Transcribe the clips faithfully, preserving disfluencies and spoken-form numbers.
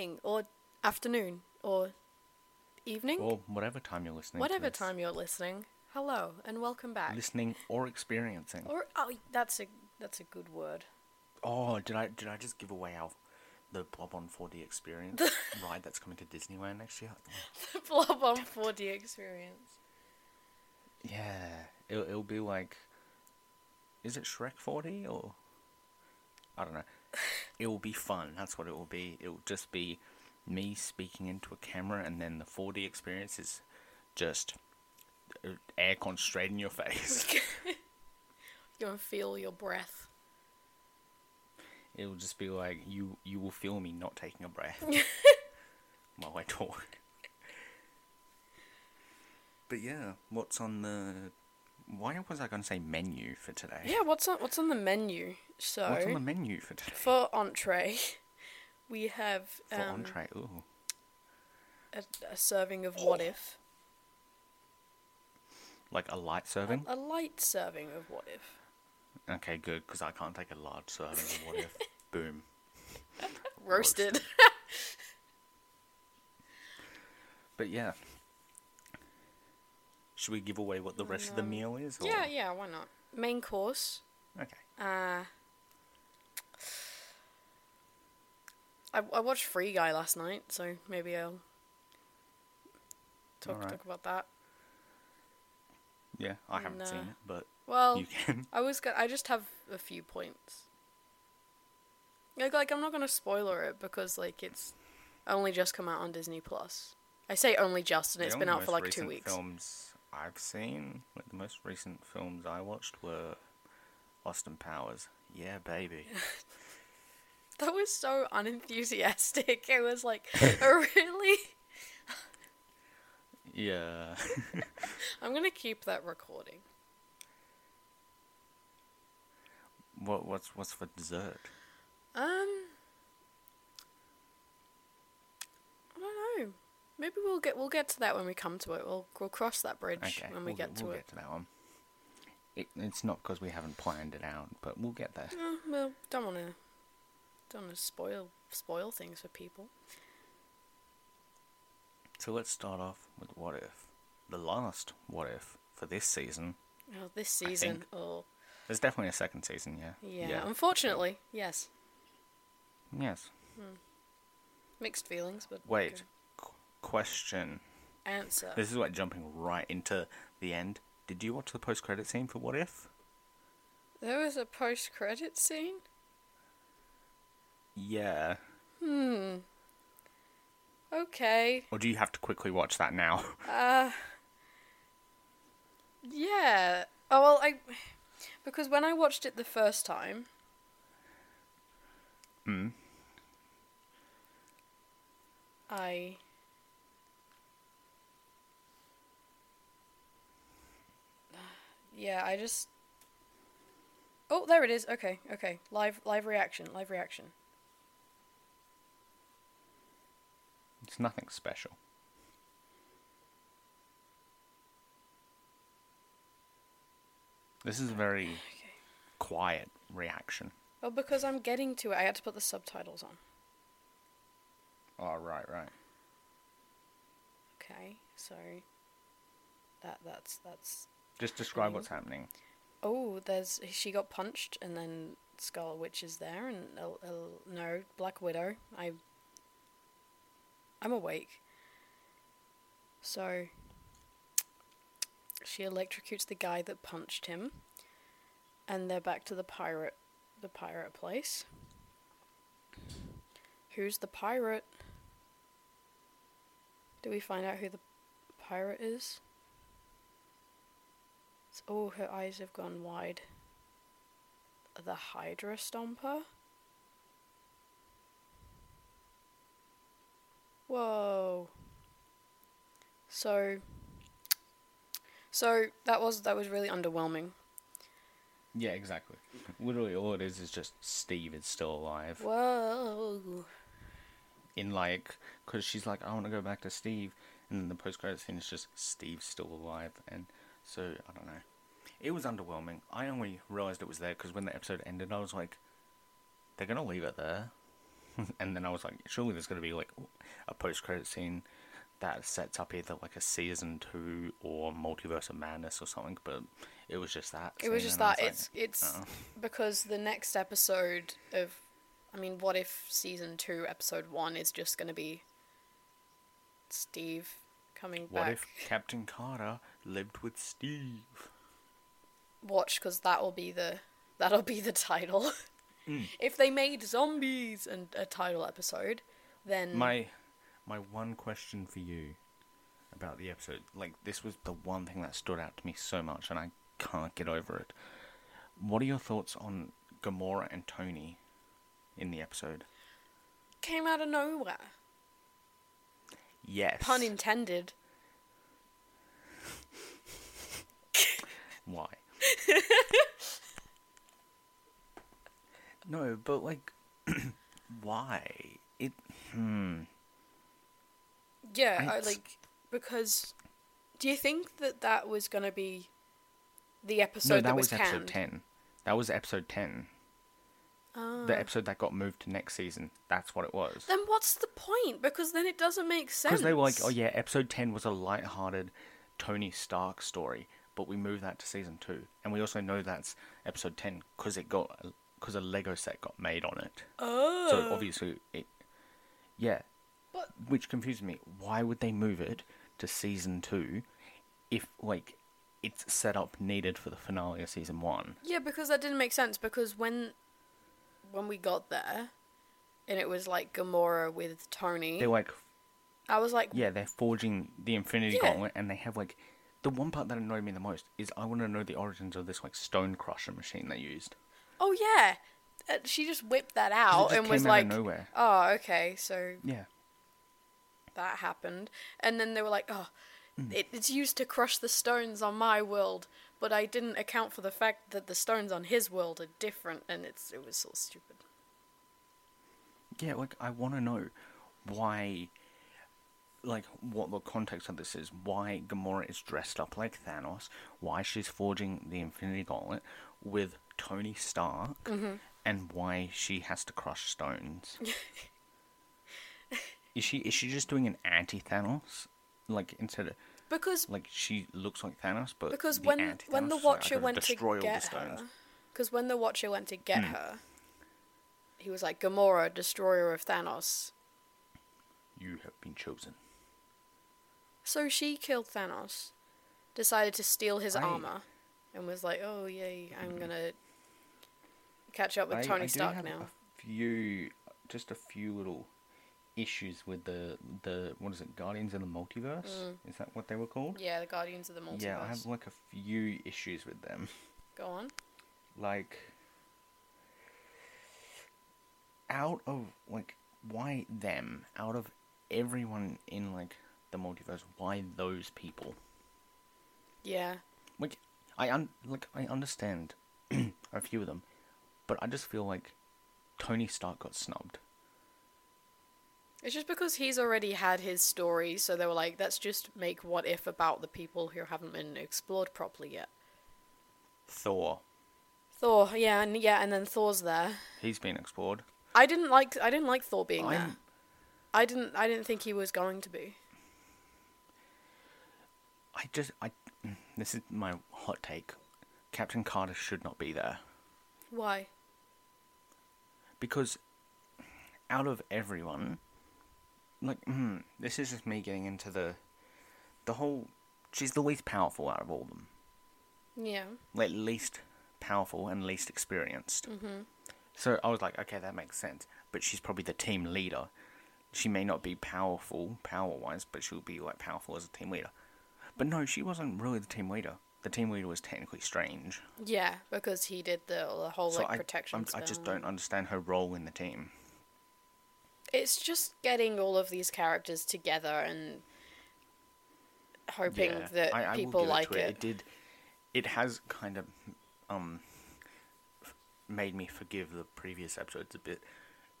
morning or afternoon or evening. Or whatever time you're listening whatever to Whatever time you're listening. Hello and welcome back. Listening or experiencing. Or oh, that's a that's a good word. Oh, did I did I just give away our the Blob on four D experience ride that's coming to Disneyland next year? The Blob on four D experience. Yeah, it'll, it'll be like, is it Shrek four D or I don't know. It will be fun. That's what it will be. It will just be me speaking into a camera, and then the four D experience is just aircon straight in your face. You'll feel your breath. It will just be like you. You will feel me not taking a breath while I talk. But yeah, what's on the? Why was I going to say menu for today? Yeah, what's on what's on the menu? So what's on the menu for today? For entree, we have um, for entree, ooh, a, a serving of oh. What If. Like a light serving. A, a light serving of What If. Okay, good, because I can't take a large serving of What If. Boom. Roasted. Roasted. But yeah. Should we give away what the rest um, of the meal is? Or? Yeah, yeah, why not? Main course. Okay. Uh, I, I watched Free Guy last night, so maybe I'll talk, right. talk about that. Yeah, I and, haven't uh, seen it, but well, you can. I was gonna, I just have a few points. Like, like I'm not going to spoiler it because like it's only just come out on Disney Plus. I say only just, and the it's been out for like two weeks. Films I've seen, like the most recent films I watched were Austin Powers. Yeah, baby. That was so unenthusiastic. It was like, oh, really? Yeah. I'm gonna keep that recording. What what's what's for dessert? Um, I don't know. Maybe we'll get we'll get to that when we come to it. We'll we'll cross that bridge okay, when we we'll, get to we'll it. We'll get to that one. It, it's not because we haven't planned it out, but we'll get there. No, well, don't want to don't want to spoil spoil things for people. So let's start off with What If, the last What If for this season. Oh, this season. Oh, there's definitely a second season. Yeah. Yeah. yeah. Unfortunately, yes. Yes. Hmm. Mixed feelings, but wait. Okay. Question. Answer. This is like jumping right into the end. Did you watch the post-credit scene for What If? There was a post-credit scene? Yeah. Hmm. Okay. Or do you have to quickly watch that now? Uh. Yeah. Oh, well, I... Because when I watched it the first time... Hmm. I... Yeah, I just... Oh, there it is. Okay, okay. Live live reaction, live reaction. It's nothing special. This is a very okay. quiet reaction. Well, because I'm getting to it, I had to put the subtitles on. Oh, right, right. Okay, so... That, that's, that's... Just describe what's happening. Oh, there's she got punched, and then Scarlet Witch is there, and I'll, I'll, no, Black Widow. I, I'm awake. So she electrocutes the guy that punched him, and they're back to the pirate, the pirate place. Who's the pirate? Do we find out who the pirate is? Oh, her eyes have gone wide. The Hydra Stomper? Whoa. So... So, that was that was really underwhelming. Yeah, exactly. Literally all it is is just Steve is still alive. Whoa. In like... Because she's like, I want to go back to Steve. And then the post-credits scene is just Steve's still alive. And so, I don't know. It was underwhelming. I only realised it was there because when the episode ended, I was like, they're going to leave it there. And then I was like, surely there's going to be like a post-credit scene that sets up either like a season two or Multiverse of Madness or something, but it was just that. It was just that. Was it's like, it's oh. because the next episode of, I mean, What If season two, episode one is just going to be Steve coming back. What if Captain Carter lived with Steve? Watch, because that will be the that'll be the title. Mm. If they made zombies and a title episode, then my my one question for you about the episode, like this was the one thing that stood out to me so much, and I can't get over it. What are your thoughts on Gamora and Tony in the episode? Came out of nowhere. Yes. Pun intended. Why? No, but like, why? It. Hmm. Yeah, I, like because. Do you think that that was gonna be the episode no, that, that was, was canned? Episode ten. That was episode ten. Oh. The episode that got moved to next season. That's what it was. Then what's the point? Because then it doesn't make sense. Because they were like, oh yeah, episode ten was a lighthearted Tony Stark story, but we moved that to season two, and we also know that's episode ten because it got because a Lego set got made on it. Oh. So obviously it, yeah. But which confused me. Why would they move it to season two if like it's set up needed for the finale of season one? Yeah, because that didn't make sense. Because when. When we got there, and it was like Gamora with Tony. They're like... I was like... Yeah, they're forging the Infinity yeah. Gauntlet, and they have like... The one part that annoyed me the most is I want to know the origins of this like stone crusher machine they used. Oh, yeah. Uh, she just whipped that out and was out like... nowhere. Oh, okay, so... Yeah. That happened. And then they were like, oh, mm. it, it's used to crush the stones on my world. But I didn't account for the fact that the stones on his world are different, and it's it was so stupid. Yeah, like, I want to know why, like, what the context of this is. Why Gamora is dressed up like Thanos, why she's forging the Infinity Gauntlet with Tony Stark, mm-hmm. and why she has to crush stones. Is she is she just doing an anti-Thanos? Like, instead of... Because like she looks like Thanos, but because the when when the Watcher like, went to get her, because when the Watcher went to get mm. her, he was like, "Gamora, destroyer of Thanos, you have been chosen." So she killed Thanos, decided to steal his I, armor, and was like, "Oh yay, I'm mm-hmm. gonna catch up with I, Tony I Stark do have now." A few, just a few little. Issues with the the what is it Guardians of the Multiverse mm. is that what they were called? Yeah, the Guardians of the Multiverse. Yeah, I have like a few issues with them. Go on. Like out of like why them out of everyone in like the multiverse, why those people? Yeah. Like I un like I understand a few of them, but I just feel like Tony Stark got snubbed. It's just because he's already had his story, so they were like, let's just make What If about the people who haven't been explored properly yet. Thor. Thor, yeah, and yeah, and then Thor's there. He's been explored. I didn't like I didn't like Thor being I'm... there. I didn't I didn't think he was going to be. I just I this is my hot take. Captain Carter should not be there. Why? Because out of everyone, like, mm, this is just me getting into the, the whole, she's the least powerful out of all of them. Yeah. Like, least powerful and least experienced. Mm-hmm. So I was like, okay, that makes sense. But she's probably the team leader. She may not be powerful, power-wise, but she'll be, like, powerful as a team leader. But no, she wasn't really the team leader. The team leader was technically Strange. Yeah, because he did the, the whole, so like, I, protection spell. I just don't understand her role in the team. It's just getting all of these characters together and hoping yeah, that I, I people like it. It. It did. It has kind of um, f- made me forgive the previous episodes a bit,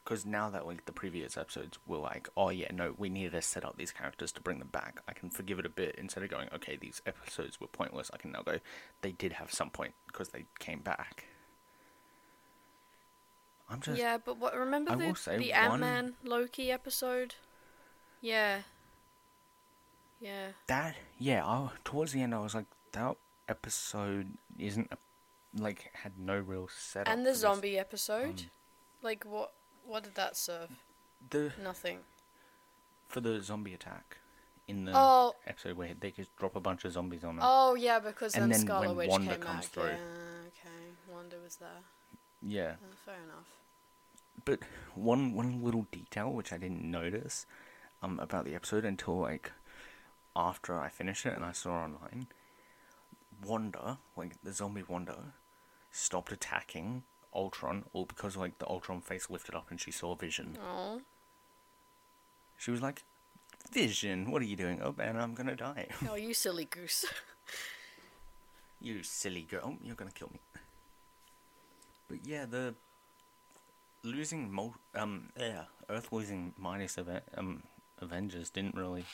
because now that like the previous episodes were like, oh yeah, no, we needed to set up these characters to bring them back. I can forgive it a bit instead of going, okay, these episodes were pointless. I can now go, they did have some point because they came back. I'm just. Yeah, but what, remember I the, the Ant-Man Loki episode? Yeah. Yeah. That yeah. I, towards the end, I was like, that episode isn't a, like had no real setup. And the zombie this. episode, um, like what? What did that serve? The nothing. For the zombie attack. In the oh. episode where they just drop a bunch of zombies on her. Oh, yeah, because then, then Scarlet Witch Wanda came comes back. Through. Yeah, okay. Wanda was there. Yeah. Oh, fair enough. But one one little detail, which I didn't notice um, about the episode until, like, after I finished it and I saw online, Wanda, like, the zombie Wanda, stopped attacking Ultron, all because, like, the Ultron face lifted up and she saw Vision. Aww. She was like, Vision, what are you doing? Oh, man, I'm gonna die. Oh, you silly goose. You silly girl, you're gonna kill me. But yeah, the losing mul- um yeah, Earth losing minus Ava- um Avengers didn't really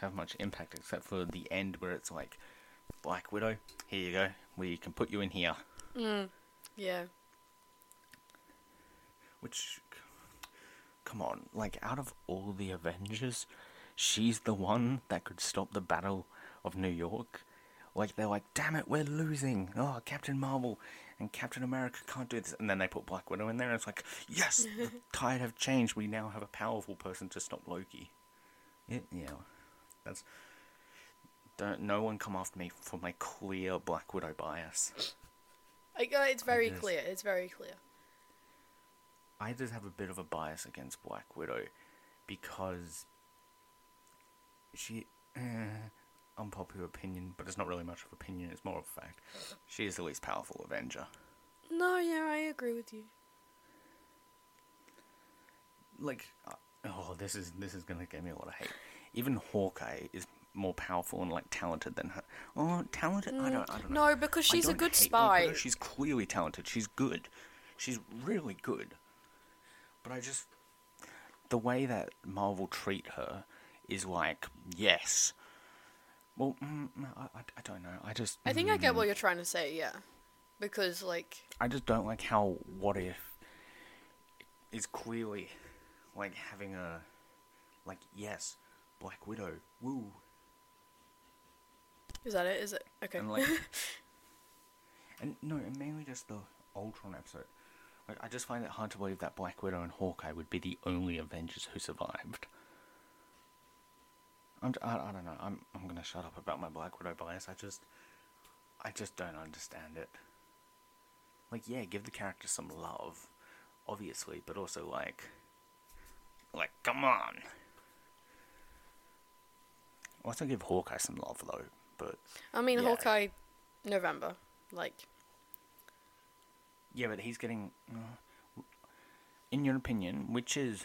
have much impact except for the end where it's like, Black Widow, here you go, we can put you in here. Mm. Yeah. Which, come on, like out of all the Avengers, she's the one that could stop the Battle of New York. Like, they're like, damn it, we're losing. Oh, Captain Marvel and Captain America can't do this. And then they put Black Widow in there, and it's like, yes, the tide have changed. We now have a powerful person to stop Loki. Yeah, yeah. That's... Don't, no one come after me for my clear Black Widow bias. I, uh, it's very just, clear. It's very clear. I just have a bit of a bias against Black Widow because... She, uh, unpopular opinion, but it's not really much of opinion, it's more of a fact. She is the least powerful Avenger. No, yeah, I agree with you. Like, uh, oh, this is this is gonna get me a lot of hate. Even Hawkeye is more powerful and, like, talented than her. Oh, talented? Mm. I don't, I don't know. No, because she's a good spy. She's clearly talented, she's good. She's really good. But I just... The way that Marvel treat her... is like, yes. Well, mm, I, I don't know. I just... I think mm, I get what you're trying to say, yeah. Because, like... I just don't like how What If is clearly, like, having a... Like, yes, Black Widow. Woo. Is that it? Is it? Okay. And, like... and, no, and mainly just the Ultron episode. Like, I just find it hard to believe that Black Widow and Hawkeye would be the only Avengers who survived. I'm, I, I don't know. I'm I'm gonna shut up about my Black Widow bias. I just, I just don't understand it. Like, yeah, give the character some love, obviously, but also like, like, come on. Also, give Hawkeye some love though. But I mean, yeah. Hawkeye, November, like. Yeah, but he's getting. Uh, in your opinion, which is,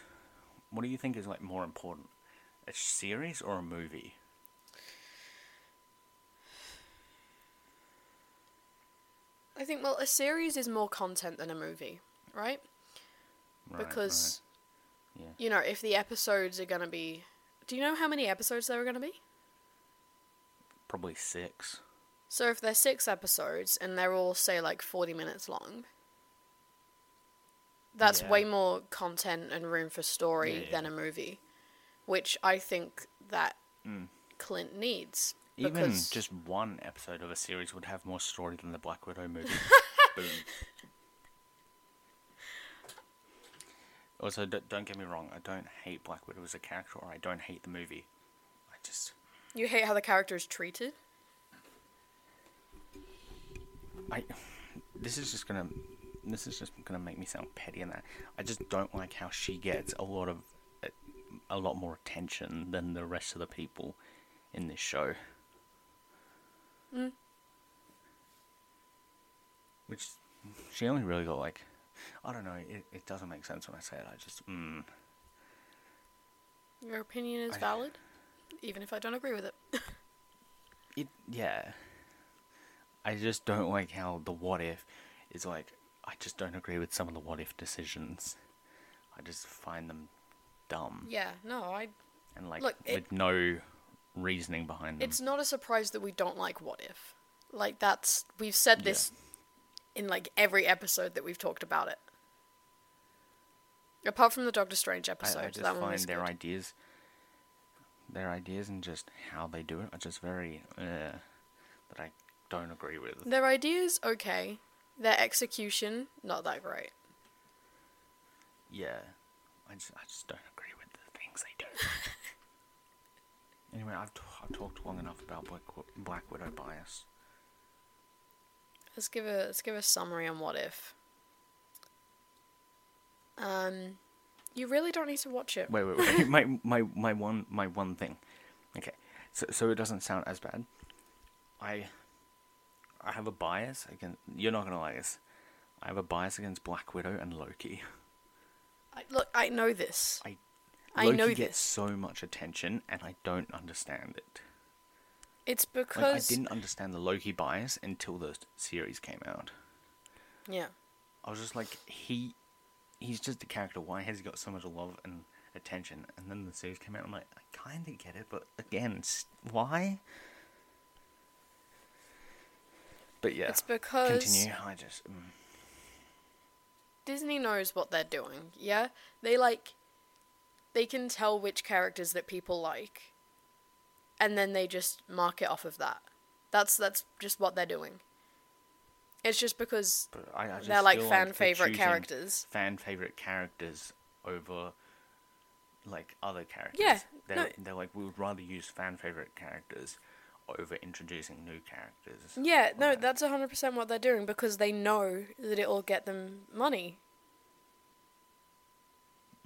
what do you think is like more important? A series or a movie? I think, well, a series is more content than a movie, right? Right, because, right. Yeah. You know, if the episodes are going to be... Do you know how many episodes there are going to be? Probably six. So if there's six episodes and they're all, say, like, forty minutes long, that's yeah. way more content and room for story yeah, yeah. than a movie. Which I think that mm. Clint needs. Even just one episode of a series would have more story than the Black Widow movie. Boom. Also, d- don't get me wrong. I don't hate Black Widow as a character, or I don't hate the movie. I just... You hate how the character is treated? I... This is just gonna... This is just gonna make me sound petty and that. I just don't like how she gets a lot of... a lot more attention than the rest of the people in this show. Mm. Which, she only really got like, I don't know, it, it doesn't make sense when I say it, I just, mm. Your opinion is I, valid, even if I don't agree with it. It, yeah. I just don't like how the What If is like, I just don't agree with some of the What If decisions. I just find them dumb. Yeah, no, I... And, like, look, it, with no reasoning behind them. It's not a surprise that we don't like What If. Like, that's... We've said this yeah. in, like, every episode that we've talked about it. Apart from the Doctor Strange episode, I, I just that find their good. ideas, their ideas, and just how they do it are just very uh, that I don't agree with. Their ideas, okay. Their execution, not that great. Yeah, I just I just don't agree with the things they do. Anyway, I've, t- I've talked long enough about Black, Black Widow bias. Let's give a let's give a summary on What If. Um, you really don't need to watch it. Wait, wait, wait. my my my one my one thing. Okay, so so it doesn't sound as bad. I I have a bias against. You're not gonna like this. I have a bias against Black Widow and Loki. I, look, I know this. I. Loki I know gets this. so much attention, and I don't understand it. It's because... Like, I didn't understand the Loki bias until the series came out. Yeah. I was just like, he... He's just a character. Why has he got so much love and attention? And then the series came out, and I'm like, I kind of get it, but again, why? But yeah. It's because... Continue. I just... Mm. Disney knows what they're doing, yeah? They, like... They can tell which characters that people like, and then they just mark it off of that. That's that's just what they're doing. It's just because I, I just they're like fan like favorite characters. Fan favorite characters over like other characters. Yeah, they're, no. they're like we would rather use fan favorite characters over introducing new characters. Yeah, no, that. that's a hundred percent what they're doing because they know that it will get them money.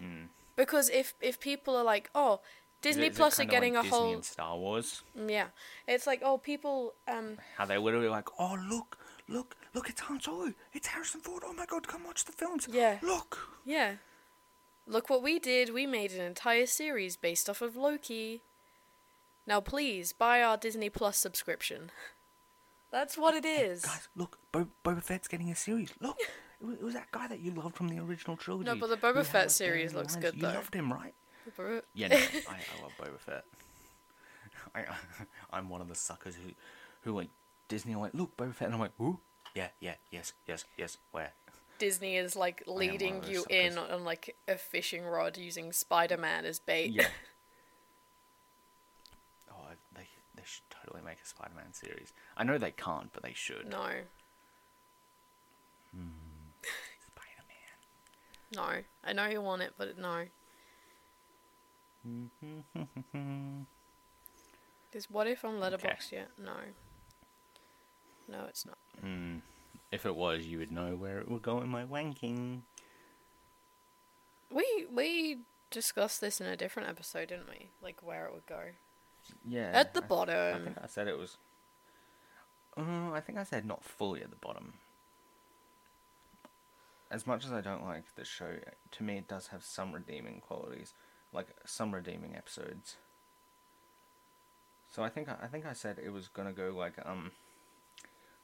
Mm. Because if, if people are like, oh, Disney is it, is Plus are getting like a Disney whole... Disney and Star Wars? Yeah. It's like, oh, people... Um... How they literally like, oh, look, look, look, it's Han Solo. It's Harrison Ford. Oh, my God, come watch the films. Yeah. Look. Yeah. Look what we did. We made an entire series based off of Loki. Now, please, buy our Disney Plus subscription. That's what it is. Hey, guys, look, Bo- Boba Fett's getting a series. Look. It was that guy that you loved from the original trilogy. No, but the Boba Fett series looks good, though. You loved him, right? Bro- yeah, no, I, I love Boba Fett. I, I'm one of the suckers who, who like, Disney are like, look, Boba Fett. And I'm like, who? Yeah, yeah, yes, yes, yes, where? Disney is, like, leading you suckers. in on, like, a fishing rod using Spider-Man as bait. Yeah. Oh, they, they should totally make a Spider-Man series. I know they can't, but they should. No. Hmm. No, I know you want it, but no. Is What If on Letterboxd okay. yet? No. No, it's not. Mm. If it was, you would know where it would go in my wanking. We we discussed this in a different episode, didn't we? Like, where it would go. Yeah. At the I bottom. Th- I think I said it was... Uh, I think I said not fully at the bottom. As much as I don't like the show, to me it does have some redeeming qualities, like some redeeming episodes. So I think I think I said it was gonna go like um,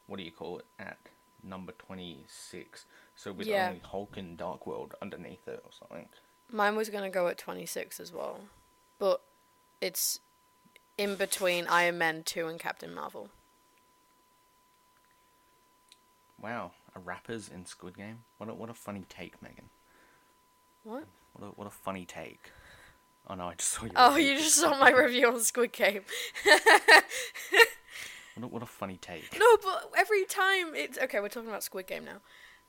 what do you call it at number twenty-six? So with yeah. only Hulk and Dark World underneath it or something. Mine was gonna go at twenty-six as well, but it's in between Iron Man two and Captain Marvel. Wow. A rappers in Squid Game? What a, what a funny take, Megan. What? What a, what a funny take. Oh, no, I just saw your Oh, review. you just saw my review on Squid Game. what, a, what a funny take. No, but every time it's... Okay, we're talking about Squid Game now.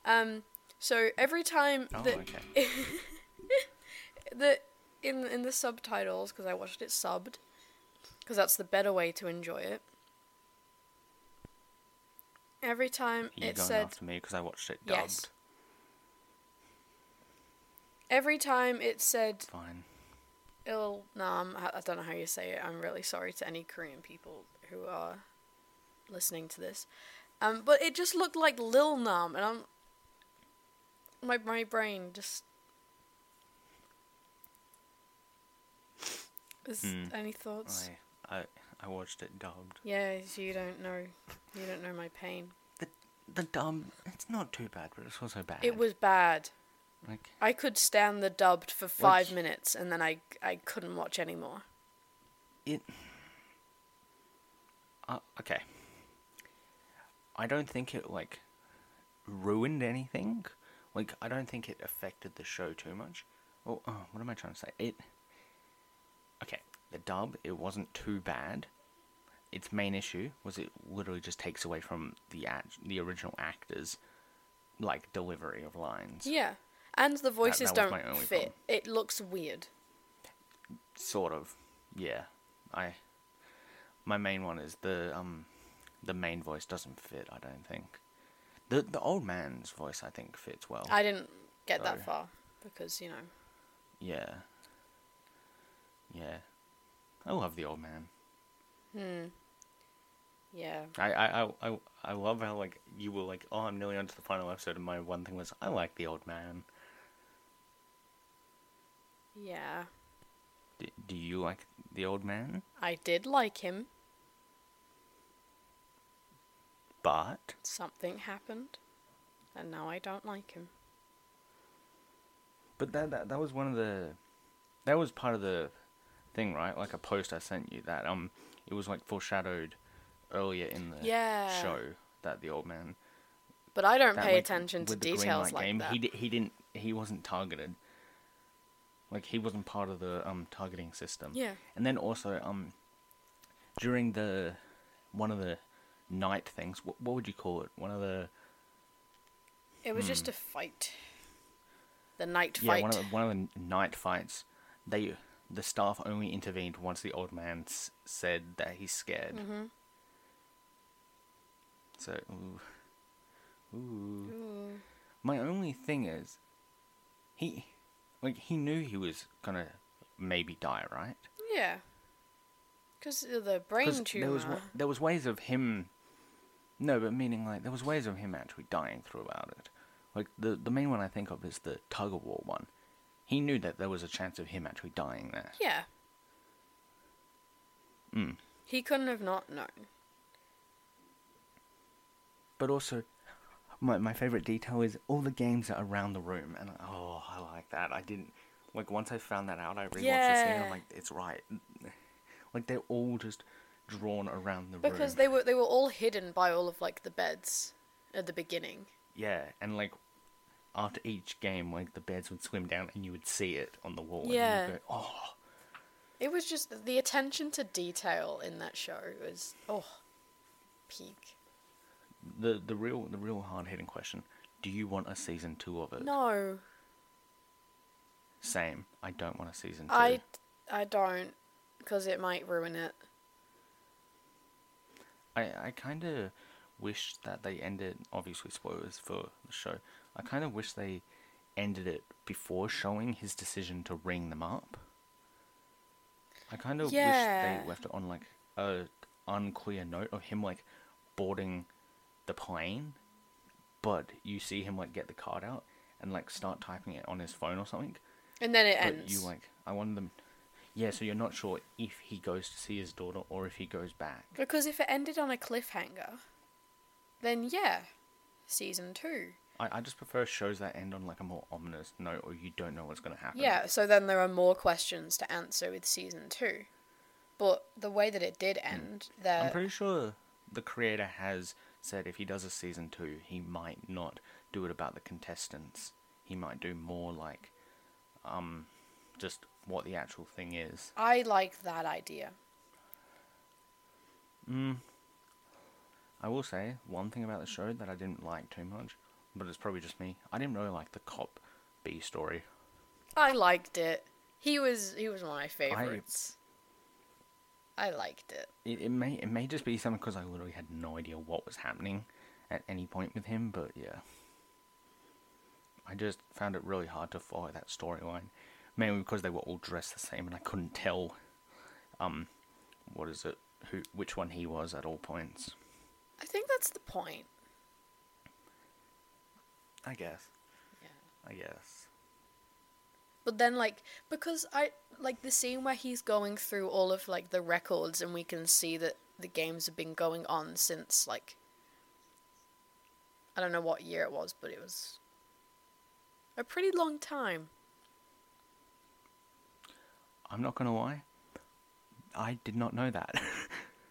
Um, So, every time... Oh, that okay. the, in, in the subtitles, because I watched it subbed, because that's the better way to enjoy it. Every time You're it said... You're going after me because I watched it dubbed. Yes. Every time it said... Fine. Il Nam, I don't know how you say it. I'm really sorry to any Korean people who are listening to this. Um, but it just looked like Lil Nam, and I'm... My, my brain just... Is mm. Any thoughts? I... I... I watched it dubbed. Yeah, so you don't know, you don't know my pain. The the dub, it's not too bad, but it's also bad. It was bad. Like I could stand the dubbed for five minutes, and then I I couldn't watch anymore. It. Uh, okay. I don't think it like ruined anything. Like, I don't think it affected the show too much. Oh, oh what am I trying to say? It... Okay, the dub, it wasn't too bad. Its main issue was it literally just takes away from the act, the original actors, like, delivery of lines. Yeah, and the voices that, that don't fit. Problem. It looks weird. Sort of, yeah. I... My main one is the um, the main voice doesn't fit, I don't think. The the old man's voice, I think, fits well. I didn't get so, that far, because, you know. Yeah. Yeah. I love the old man. Hmm. Yeah. I, I, I, I love how, like, you were like, oh, I'm nearly onto the final episode, and my one thing was, I like the old man. Yeah. D- do you like the old man? I did like him. But something happened, and now I don't like him. But that that, that was one of the, that was part of the thing, right? Like a post I sent you that um, it was like foreshadowed earlier in the yeah. show that the old man. But I don't pay like, attention to details like game, that. He d- he didn't he wasn't targeted. Like he wasn't part of the um targeting system. Yeah. And then also um, during the one of the. night things. What, what would you call it? One of the... It was hmm. just a fight. The night yeah, fight. Yeah, one of the, one of the night fights. They The staff only intervened once the old man s- said that he's scared. Mm-hmm. So, ooh. ooh. Ooh. My only thing is, he, like, he knew he was gonna maybe die, right? Yeah. Because of the brain tumour. There was, there was ways of him... No, but meaning, like, there was ways of him actually dying throughout it. Like, the the main one I think of is the tug-of-war one. He knew that there was a chance of him actually dying there. Yeah. Mm. He couldn't have not known. But also, my my favourite detail is all the games are around the room. And, oh, I like that. I didn't... Like, once I found that out, I rewatched yeah. the scene. I'm like, it's right. Like, they're all just drawn around the room. Because they were they were all hidden by all of, like, the beds at the beginning. Yeah, and, like, after each game, like, the beds would swim down and you would see it on the wall. Yeah. And you would go, oh. It was just... The attention to detail in that show was, oh, peak. The the real, the real hard-hitting question, do you want a season two of it? No. Same. I don't want a season two. I, I don't. Because it might ruin it. I I kind of wish that they ended... Obviously, spoilers for the show. I kind of wish they ended it before showing his decision to ring them up. I kind of yeah. wish they left it on, like, a unclear note of him, like, boarding the plane. But you see him, like, get the card out and, like, start typing it on his phone or something. And then it but ends. you, like... I wanted them... Yeah, so you're not sure if he goes to see his daughter or if he goes back. Because if it ended on a cliffhanger, then yeah, season two. I, I just prefer shows that end on like a more ominous note or you don't know what's going to happen. Yeah, so then there are more questions to answer with season two. But the way that it did end... Mm. That... I'm pretty sure the creator has said if he does a season two, he might not do it about the contestants. He might do more like... um, just... what the actual thing is. I like that idea. Mm. I will say, one thing about the show that I didn't like too much, but it's probably just me, I didn't really like the Cop B story. I liked it. He was he was one of my favourites. I, I liked it. It, it may it may just be something because I literally had no idea what was happening at any point with him, but yeah. I just found it really hard to follow that storyline. Mainly because they were all dressed the same and I couldn't tell, um, what is it, who, which one he was at all points. I think that's the point. I guess. Yeah. I guess. But then, like, because I, like, the scene where he's going through all of, like, the records and we can see that the games have been going on since, like, I don't know what year it was, but it was a pretty long time. I'm not going to lie, I did not know that.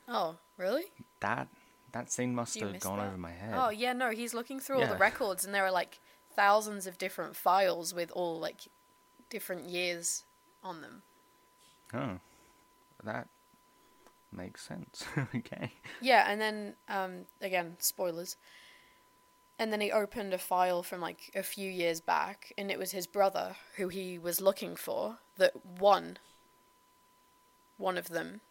Oh, really? That that scene must you have gone that? over my head. Oh, yeah, no, he's looking through yeah. all the records and there are like thousands of different files with all like different years on them. Oh, that makes sense. Okay. Yeah, and then um, again, spoilers. And then he opened a file from like a few years back, and it was his brother who he was looking for that won one of them,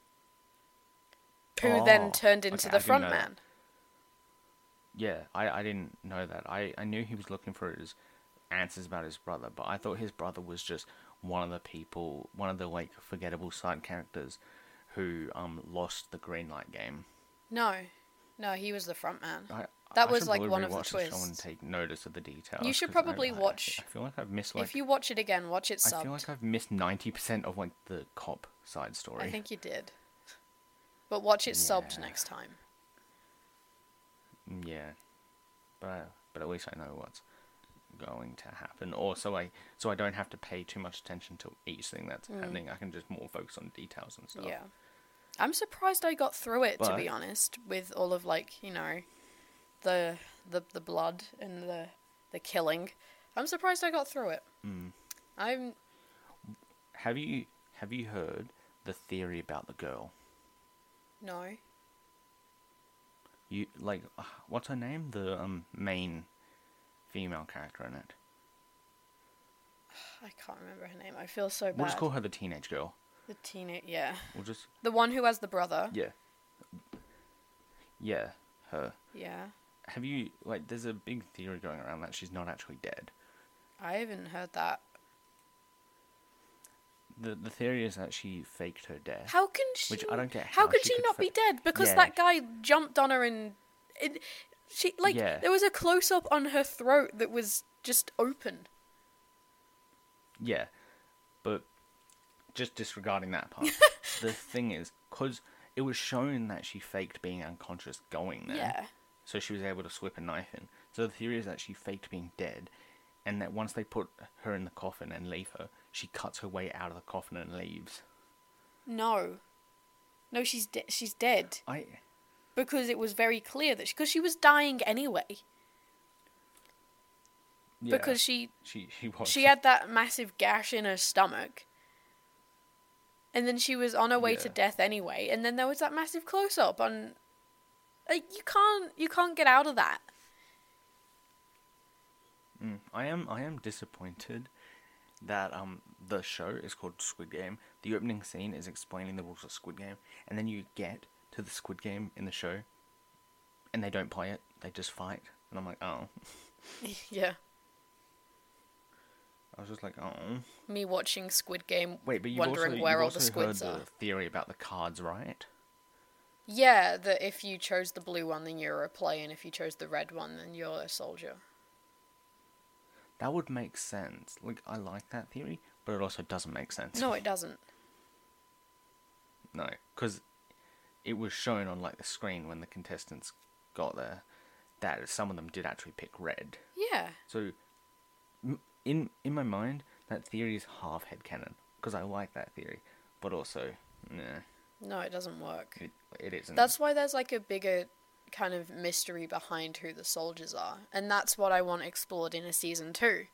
who oh, then turned into okay, the front man. Yeah, I, I didn't know that. I, I knew he was looking for his answers about his brother, but I thought his brother was just one of the people, one of the like forgettable side characters who um lost the Green Light game. No, no, he was the front man. I, that I was like one of the twists. I should take notice of the details. You should probably I, watch. I, I feel like I've missed. Like, if you watch it again, watch it subbed. I feel like I've missed ninety percent of like the cop side story. I think you did, but watch it yeah. subbed next time. Yeah, but I, but at least I know what's going to happen, or so I so I don't have to pay too much attention to each thing that's mm. happening. I can just more focus on details and stuff. Yeah, I'm surprised I got through it, but, to be honest, with all of like you know, the the the blood and the the killing. I'm surprised I got through it. Mm. I'm. Have you have you heard the theory about the girl? No. You like what's her name? The um, main female character in it. I can't remember her name. I feel so bad. We'll just call her the teenage girl. The teenage, yeah. We'll just the one who has the brother. Yeah. Yeah, her. Yeah. Have you like? There's a big theory going around that she's not actually dead. I haven't heard that. The the theory is that she faked her death. How can she? Which I don't get. How, how could she, she could not fa- be dead? Because yeah. that guy jumped on her and, it, she like yeah. there was a close up on her throat that was just open. Yeah, but just disregarding that part. The thing is, because it was shown that she faked being unconscious going there. Yeah. So she was able to slip a knife in. So the theory is that she faked being dead, and that once they put her in the coffin and leave her, she cuts her way out of the coffin and leaves. No. No, she's de- she's dead. I. Because it was very clear that... Because she, she was dying anyway. Yeah, because she... She she, was. she had that massive gash in her stomach. And then she was on her way yeah. to death anyway. And then there was that massive close-up on... Like, you can't... You can't get out of that. Mm, I am. I am disappointed... that um the show is called Squid Game. The opening scene is explaining the rules of Squid Game, and then you get to the Squid Game in the show, and they don't play it. They just fight, and I'm like, oh. Yeah. I was just like, oh. Me watching Squid Game, Wait, but you've wondering also, where you've all also the squids heard are. The theory about the cards, right? Yeah, that if you chose the blue one, then you're a player, and if you chose the red one, then you're a soldier. That would make sense. Like, I like that theory, but it also doesn't make sense. No, it doesn't. No, because it was shown on, like, the screen when the contestants got there that some of them did actually pick red. Yeah. So, in in my mind, that theory is half headcanon, because I like that theory, but also, nah. No, it doesn't work. It, it isn't. That's why there's, like, a bigger... kind of mystery behind who the soldiers are, and that's what I want explored in a season two.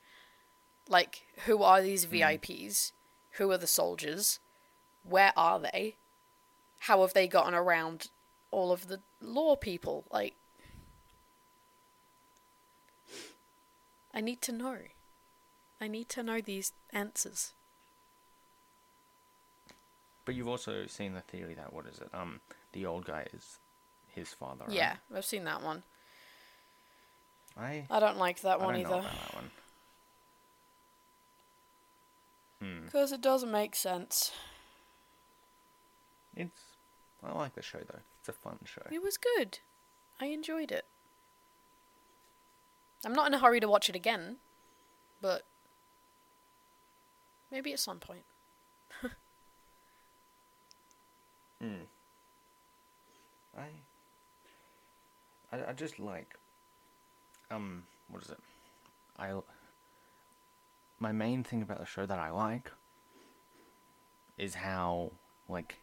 Like, who are these V I Ps? Who are the soldiers? Where are they? How have they gotten around all of the law people? Like, I need to know. I need to know these answers. But you've also seen the theory that what is it? Um, the old guy is. His father, right? Yeah, I've seen that one. I I don't like that I one don't either. Know about that one. Because hmm. it doesn't make sense. It's I like the show though. It's a fun show. It was good. I enjoyed it. I'm not in a hurry to watch it again, but maybe at some point. Hmm. I. I, I just like, um, what is it? I, my main thing about the show that I like is how, like,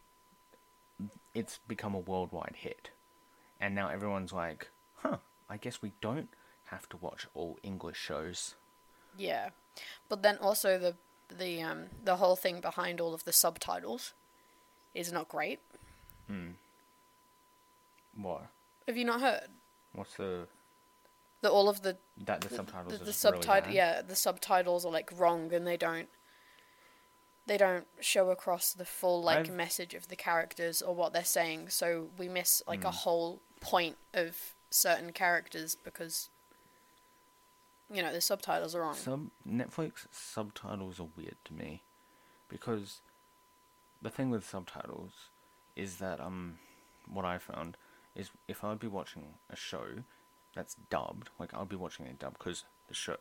it's become a worldwide hit. And now everyone's like, huh, I guess we don't have to watch all English shows Yeah. But then also the the um the whole thing behind all of the subtitles is not great. Hmm. What? Have you not heard? What's the the all of the that the, the subtitles the, the, the subtitle really yeah the subtitles are like wrong and they don't they don't show across the full like I've... message of the characters or what they're saying, so we miss like mm. a whole point of certain characters because, you know, the subtitles are wrong. Sub- Netflix subtitles are weird to me because the thing with subtitles is that um what I found is if I'd be watching a show that's dubbed, like I'll be watching it dubbed because the show,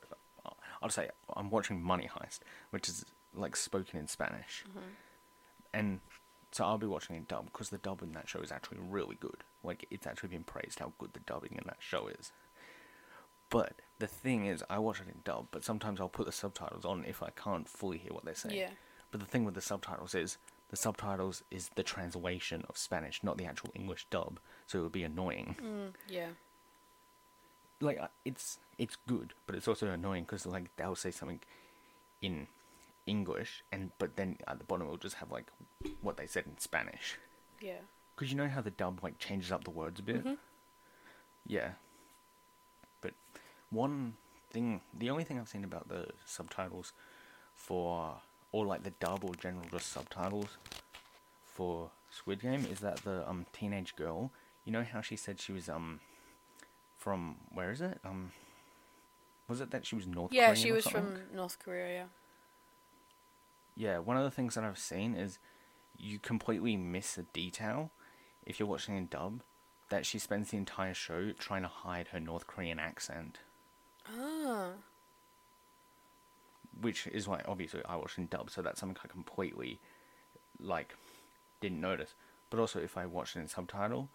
I'll say I'm watching Money Heist, which is like spoken in Spanish, mm-hmm. and so I'll be watching it dubbed because the dub in that show is actually really good. Like it's actually been praised how good the dubbing in that show is. But the thing is, I watch it in dub, but sometimes I'll put the subtitles on if I can't fully hear what they're saying. Yeah. But the thing with the subtitles is, the subtitles is the translation of Spanish, not the actual English dub, so it would be annoying. Mm, yeah. Like, it's it's good, but it's also annoying, because, like, they'll say something in English, and but then at the bottom it'll just have, like, what they said in Spanish. Yeah. Because you know how the dub, like, changes up the words a bit? Mm-hmm. Yeah. But one thing, the only thing I've seen about the subtitles for, or like the dub or general just subtitles for Squid Game is that the um teenage girl, you know how she said she was um from, where is it? Um, was it that she was North Korea? Yeah, Korean she was or from North Korea, yeah. Yeah, one of the things that I've seen is you completely miss a detail if you're watching a dub, that she spends the entire show trying to hide her North Korean accent. Ah. Which is why, obviously, I watched in dub, so that's something I completely, like, didn't notice. But also, if I watched it in subtitle,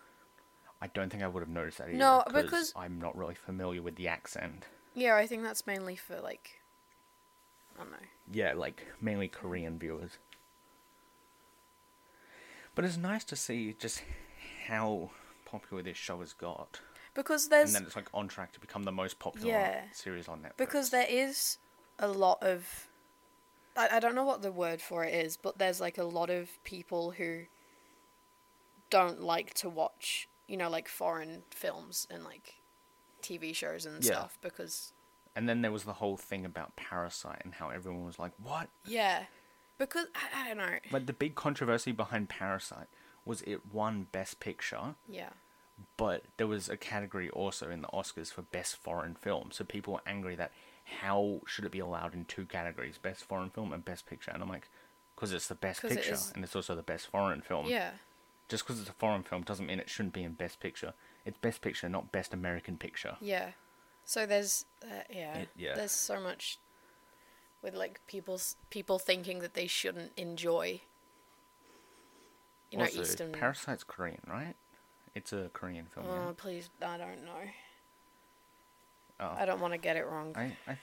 I don't think I would have noticed that either. No, because I'm not really familiar with the accent. Yeah, I think that's mainly for, like, I don't know. Yeah, like, mainly Korean viewers. But it's nice to see just how popular this show has got, because there's and then it's like on track to become the most popular yeah, series on Netflix, because there is a lot of I, I don't know what the word for it is, but there's like a lot of people who don't like to watch, you know, like foreign films and like T V shows and yeah. stuff because and then there was the whole thing about Parasite and how everyone was like, what? Yeah, because I, I don't know, like the big controversy behind Parasite was it won Best Picture. Yeah. But there was a category also in the Oscars for Best Foreign Film. So people were angry that how should it be allowed in two categories, Best Foreign Film and Best Picture? And I'm like, because it's the Best Picture it is... and it's also the Best Foreign Film. Yeah. Just because it's a foreign film doesn't mean it shouldn't be in Best Picture. It's Best Picture, not Best American Picture. Yeah. So there's, uh, yeah. It, yeah. There's so much with like people's, people thinking that they shouldn't enjoy, you know, also, Eastern. Parasite's Korean, right? It's a Korean film. Oh, yeah. Please, I don't know. Oh. I don't want to get it wrong. I, I th-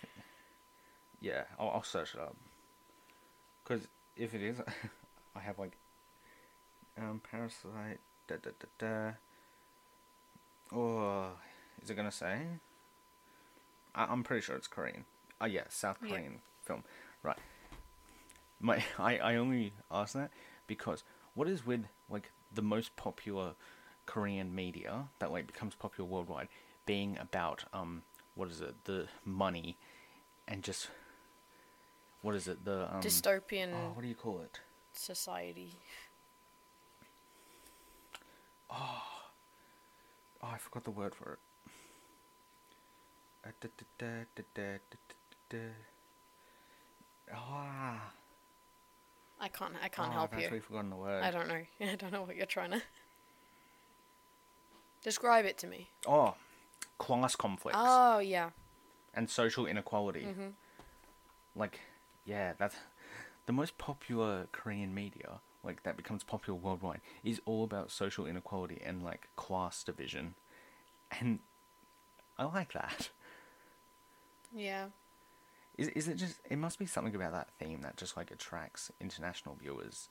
yeah, I'll, I'll search it up. Because if it is, I have like, um, Parasite, da da da da. Oh, is it gonna say? I, I'm pretty sure it's Korean. Oh yeah, South Korean yeah. film, right? My, I, I only asked that because. What is with, like, the most popular Korean media that, like, becomes popular worldwide being about, um, what is it, the money and just, what is it, the, um... dystopian... Oh, what do you call it? Society. Oh. Oh, I forgot the word for it. Ah... I can't. I can't oh, help I've you. I've actually forgotten the word. I don't know. I don't know what you're trying to describe it to me. Oh, class conflicts. Oh yeah. And social inequality. Mm-hmm. Like, yeah, that's the most popular Korean media. Like that becomes popular worldwide is all about social inequality and like class division, and I like that. Yeah. Is is it just... It must be something about that theme that just, like, attracts international viewers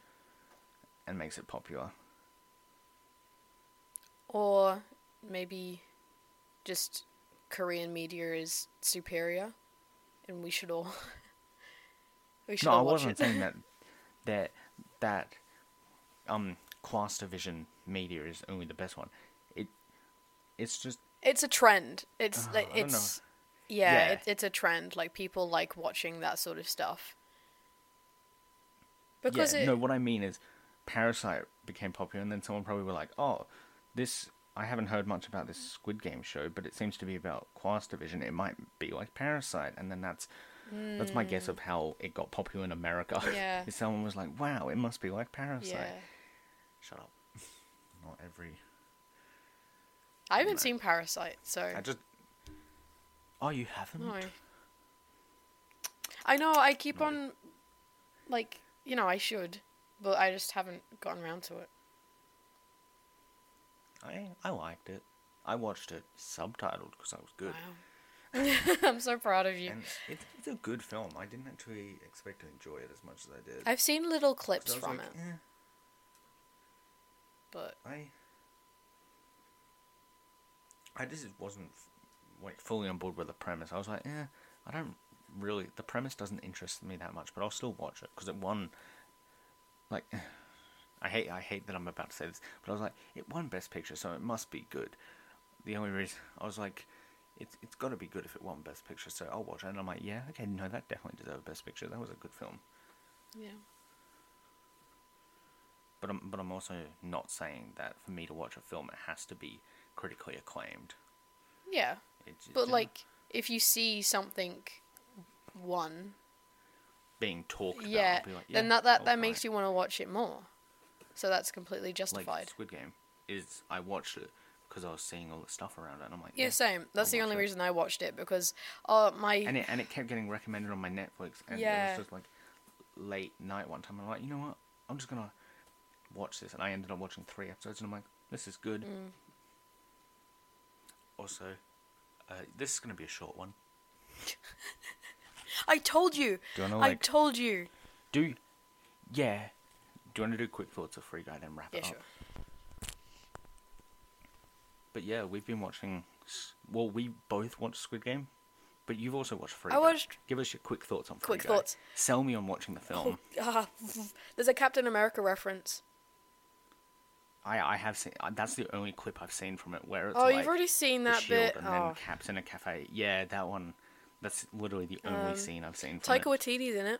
and makes it popular. Or maybe just Korean media is superior and we should all we should no, all watch it. No, I wasn't saying that that that um cross division media is only the best one. It it's just it's a trend. It's uh, like it's yeah, yeah. It, it's a trend. Like people like watching that sort of stuff. Because yeah, it... no, what I mean is Parasite became popular and then someone probably were like, "Oh, this I haven't heard much about this Squid Game show, but it seems to be about class division. It might be like Parasite." And then that's mm. that's my guess of how it got popular in America. Yeah. If someone was like, "Wow, it must be like Parasite." Yeah. Shut up. Not every I haven't I seen Parasite, so I just Oh, you haven't? No. I know, I keep Not on it. like You know, I should, but I just haven't gotten around to it. I I liked it. I watched it subtitled because I was good. Wow. I'm so proud of you. And it's, it's a good film. I didn't actually expect to enjoy it as much as I did. I've seen little clips from like, it. Eh. But... I... I just wasn't like fully on board with the premise. I was like, eh, I don't... really the premise doesn't interest me that much, but I'll still watch it because it won like I hate I hate that I'm about to say this, but I was like, it won Best Picture, so it must be good. The only reason I was like, it's it's got to be good if it won Best Picture, so I'll watch it. And I'm like, yeah, okay, no, that definitely deserved Best Picture. That was a good film. Yeah. But I'm, but I'm also not saying that for me to watch a film, it has to be critically acclaimed. Yeah. It's, but it's, like, uh, if you see something... one being talked yeah. about, be like, yeah, then that that, that makes you want to watch it more, so that's completely justified. Like Squid Game is, I watched it because I was seeing all the stuff around it, and I'm like, yeah, yeah same. That's I'll the only it. reason I watched it because uh my and it and it kept getting recommended on my Netflix, and yeah. it was just like late night one time. I'm like, you know what? I'm just gonna watch this, and I ended up watching three episodes, and I'm like, this is good. Mm. Also, uh, this is gonna be a short one. I told you. Do you wanna, like, I told you. Do, yeah. Do you want to do quick thoughts of Free Guy then wrap yeah, it up? Sure. But yeah, we've been watching. Well, we both watched Squid Game, but you've also watched Free I Guy. Watched... Give us your quick thoughts on Free quick Guy. Quick thoughts. Sell me on watching the film. Oh, uh, there's a Captain America reference. I I have seen. Uh, that's the only clip I've seen from it where it's oh, like. Oh, you've already seen that bit. And oh. then Cap's in a cafe. Yeah, that one. That's literally the only um, scene I've seen from Taika it. Waititi's in it.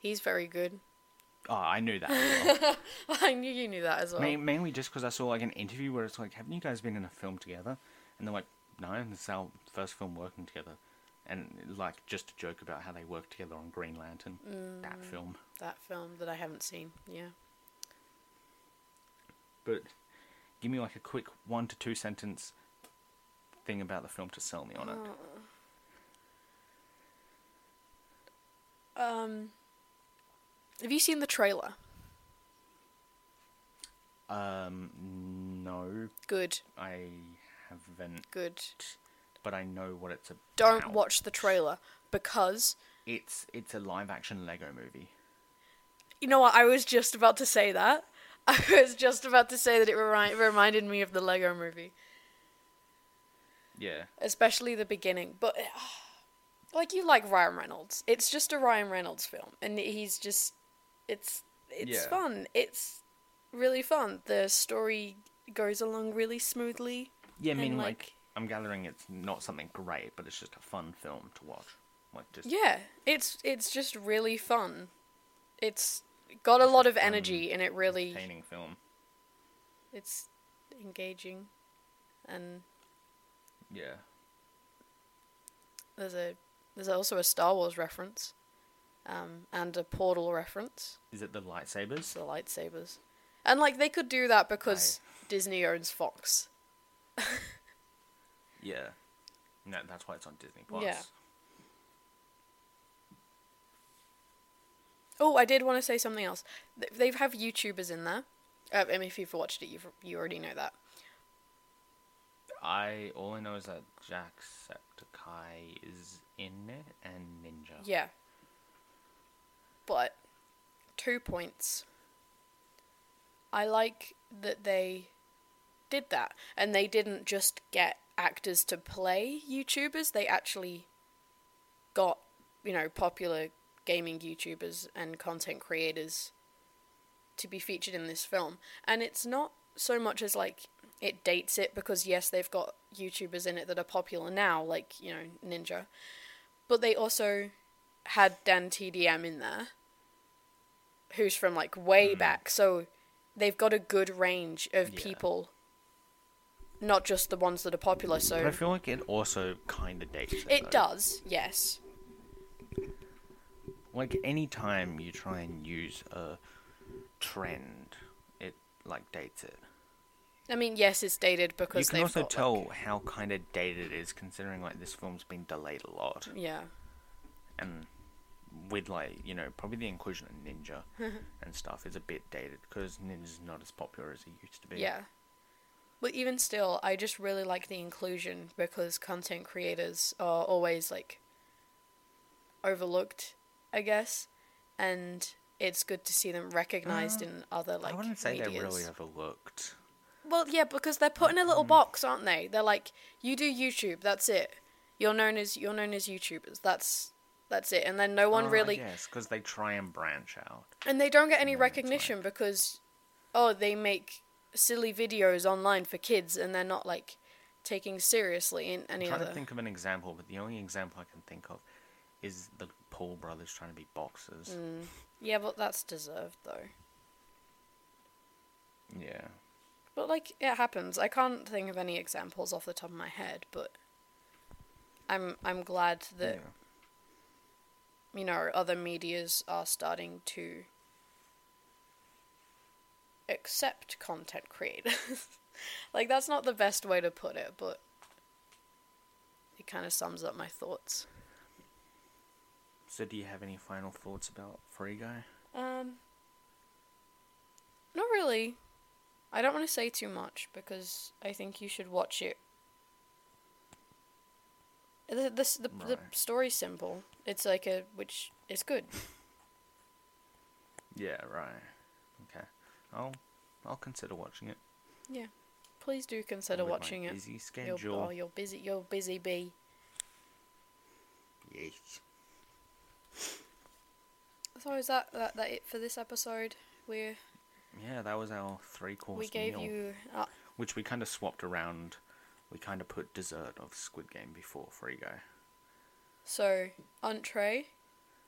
He's very good. Oh, I knew that as well. I knew you knew that as well. Main, mainly just because I saw like an interview where it's like, haven't you guys been in a film together? And they're like, no, this is our first film working together. And like just a joke about how they worked together on Green Lantern. Mm, that film. That film that I haven't seen, yeah. But give me like a quick one to two sentence thing about the film to sell me on oh. it. Um, have you seen the trailer? Um, no. Good. I haven't. Good. But I know what it's about. Don't watch the trailer, because... It's it's a live-action Lego movie. You know what, I was just about to say that. I was just about to say that it remi- reminded me of the Lego movie. Yeah. Especially the beginning, but... Like, you like Ryan Reynolds. It's just a Ryan Reynolds film. And he's just... It's it's yeah. fun. It's really fun. The story goes along really smoothly. Yeah, I mean, like, like... I'm gathering it's not something great, but it's just a fun film to watch. Like, just... Yeah, it's it's just really fun. It's got it's a lot of energy, and it really... entertaining film. It's engaging. And... Yeah. There's a... There's also a Star Wars reference, um, and a Portal reference. Is it the lightsabers? It's the lightsabers. And, like, they could do that because I... Disney owns Fox. Yeah. No, that's why it's on Disney Plus. Yeah. Oh, I did want to say something else. They have YouTubers in there. Uh, I mean, if you've watched it, you've, you already know that. I all I know is that Jacksepticeye is in it and Ninja. Yeah. But two points. I like that they did that, and they didn't just get actors to play YouTubers. They actually got you know, popular gaming YouTubers and content creators to be featured in this film. And it's not so much as, like, it dates it, because, yes, they've got YouTubers in it that are popular now, like, you know, Ninja. But they also had Dan T D M in there, who's from, like, way mm. back. So they've got a good range of yeah. people, not just the ones that are popular. So, but I feel like it also kind of dates it. It though. does, yes. Like, any time you try and use a trend, it, like, dates it. I mean, yes, it's dated because they've got... You can also tell, like, how kind of dated it is, considering, like, this film's been delayed a lot. Yeah. And with, like, you know, probably the inclusion of Ninja and stuff is a bit dated, because Ninja's not as popular as he used to be. Yeah. But even still, I just really like the inclusion, because content creators are always, like, overlooked, I guess. And it's good to see them recognised uh, in other, like, I wouldn't say medias. They're really overlooked. Well, yeah, because they're put in a little box, aren't they? They're like, you do YouTube, that's it. You're known as you're known as YouTubers. That's that's it. And then no one oh, really. Yes, because they try and branch out. And they don't get any recognition, like... because, oh, they make silly videos online for kids, and they're not, like, taking seriously in any I'm trying other. Trying to think of an example, but the only example I can think of is the Paul brothers trying to be boxers. Mm. Yeah, but that's deserved though. Yeah. But, like, it happens. I can't think of any examples off the top of my head, but I'm I'm glad that, yeah. you know, other medias are starting to accept content creators. Like, that's not the best way to put it, but it kind of sums up my thoughts. So do you have any final thoughts about Free Guy? Um, not really. I don't want to say too much, because I think you should watch it. The the, the, right. the story's simple. It's like a... Which is good. Yeah, right. Okay. I'll I'll consider watching it. Yeah. Please do consider with watching my busy it. busy schedule. You're, oh, you're busy. You're busy, bee. Yes. So is that, that, that it for this episode? We're... Yeah, that was our three-course meal. We gave meal, you... Uh, which we kind of swapped around. We kind of put dessert of Squid Game before Free Guy. So, entree,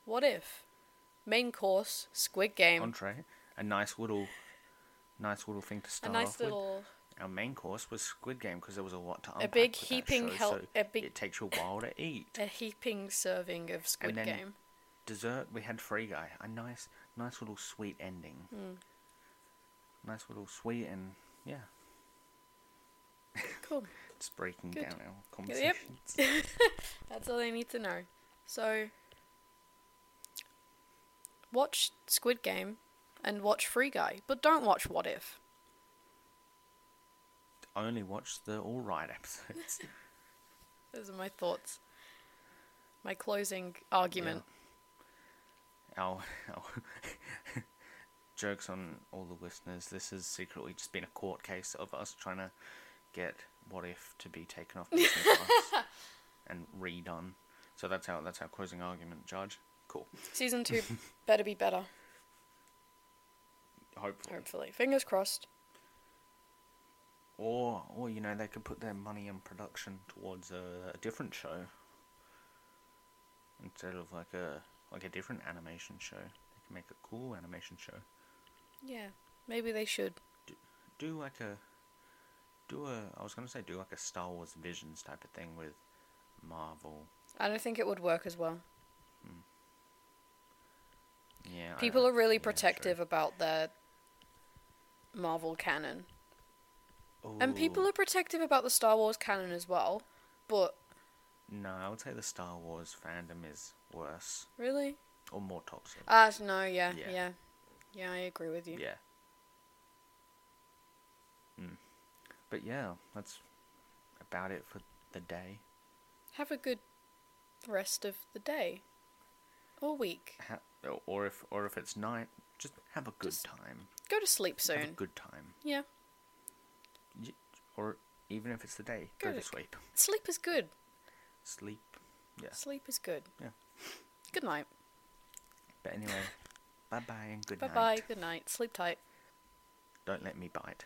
What If? Main course, Squid Game. Entree, a nice little nice little thing to start off with. A nice little... With. Our main course was Squid Game, because there was a lot to unpack. A big heaping... Show, hel- so a big, it takes you a while to eat. A heaping serving of Squid Game. And then Game. Dessert, we had Free Guy. A nice, nice little sweet ending. Mm. Nice little sweet and, yeah. Cool. Just breaking Good. down our conversations. Yep. That's all they need to know. So, watch Squid Game and watch Free Guy, but don't watch What If. Only watch the All Right episodes. Those are my thoughts. My closing argument. Yeah. Our... our Jokes on all the listeners. This has secretly just been a court case of us trying to get What If to be taken off Disney Plus and redone. So that's our that's our closing argument, Judge. Cool. Season two better be better. Hopefully. Hopefully, fingers crossed. Or or you know, they could put their money in production towards a, a different show instead of like a like a different animation show. They can make a cool animation show. Yeah, maybe they should. Do, do like a, do a, I was going to say do like a Star Wars Visions type of thing with Marvel. I don't think it would work as well. Hmm. Yeah. People are really yeah, protective sure. about their Marvel canon. Ooh. And people are protective about the Star Wars canon as well, but... No, I would say the Star Wars fandom is worse. Really? Or more toxic. Ah, uh, no, yeah, yeah. yeah. Yeah, I agree with you. Yeah. Mm. But yeah, that's about it for the day. Have a good rest of the day. Or week. Ha- or if or if it's night, just have a good just time. Go to sleep soon. Have a good time. Yeah. Or even if it's the day, go, go to sleep. Sleep is good. Sleep. Yeah. Sleep is good. Yeah. Good night. But anyway, bye bye and good bye night. Bye bye, good night. Sleep tight. Don't let me bite.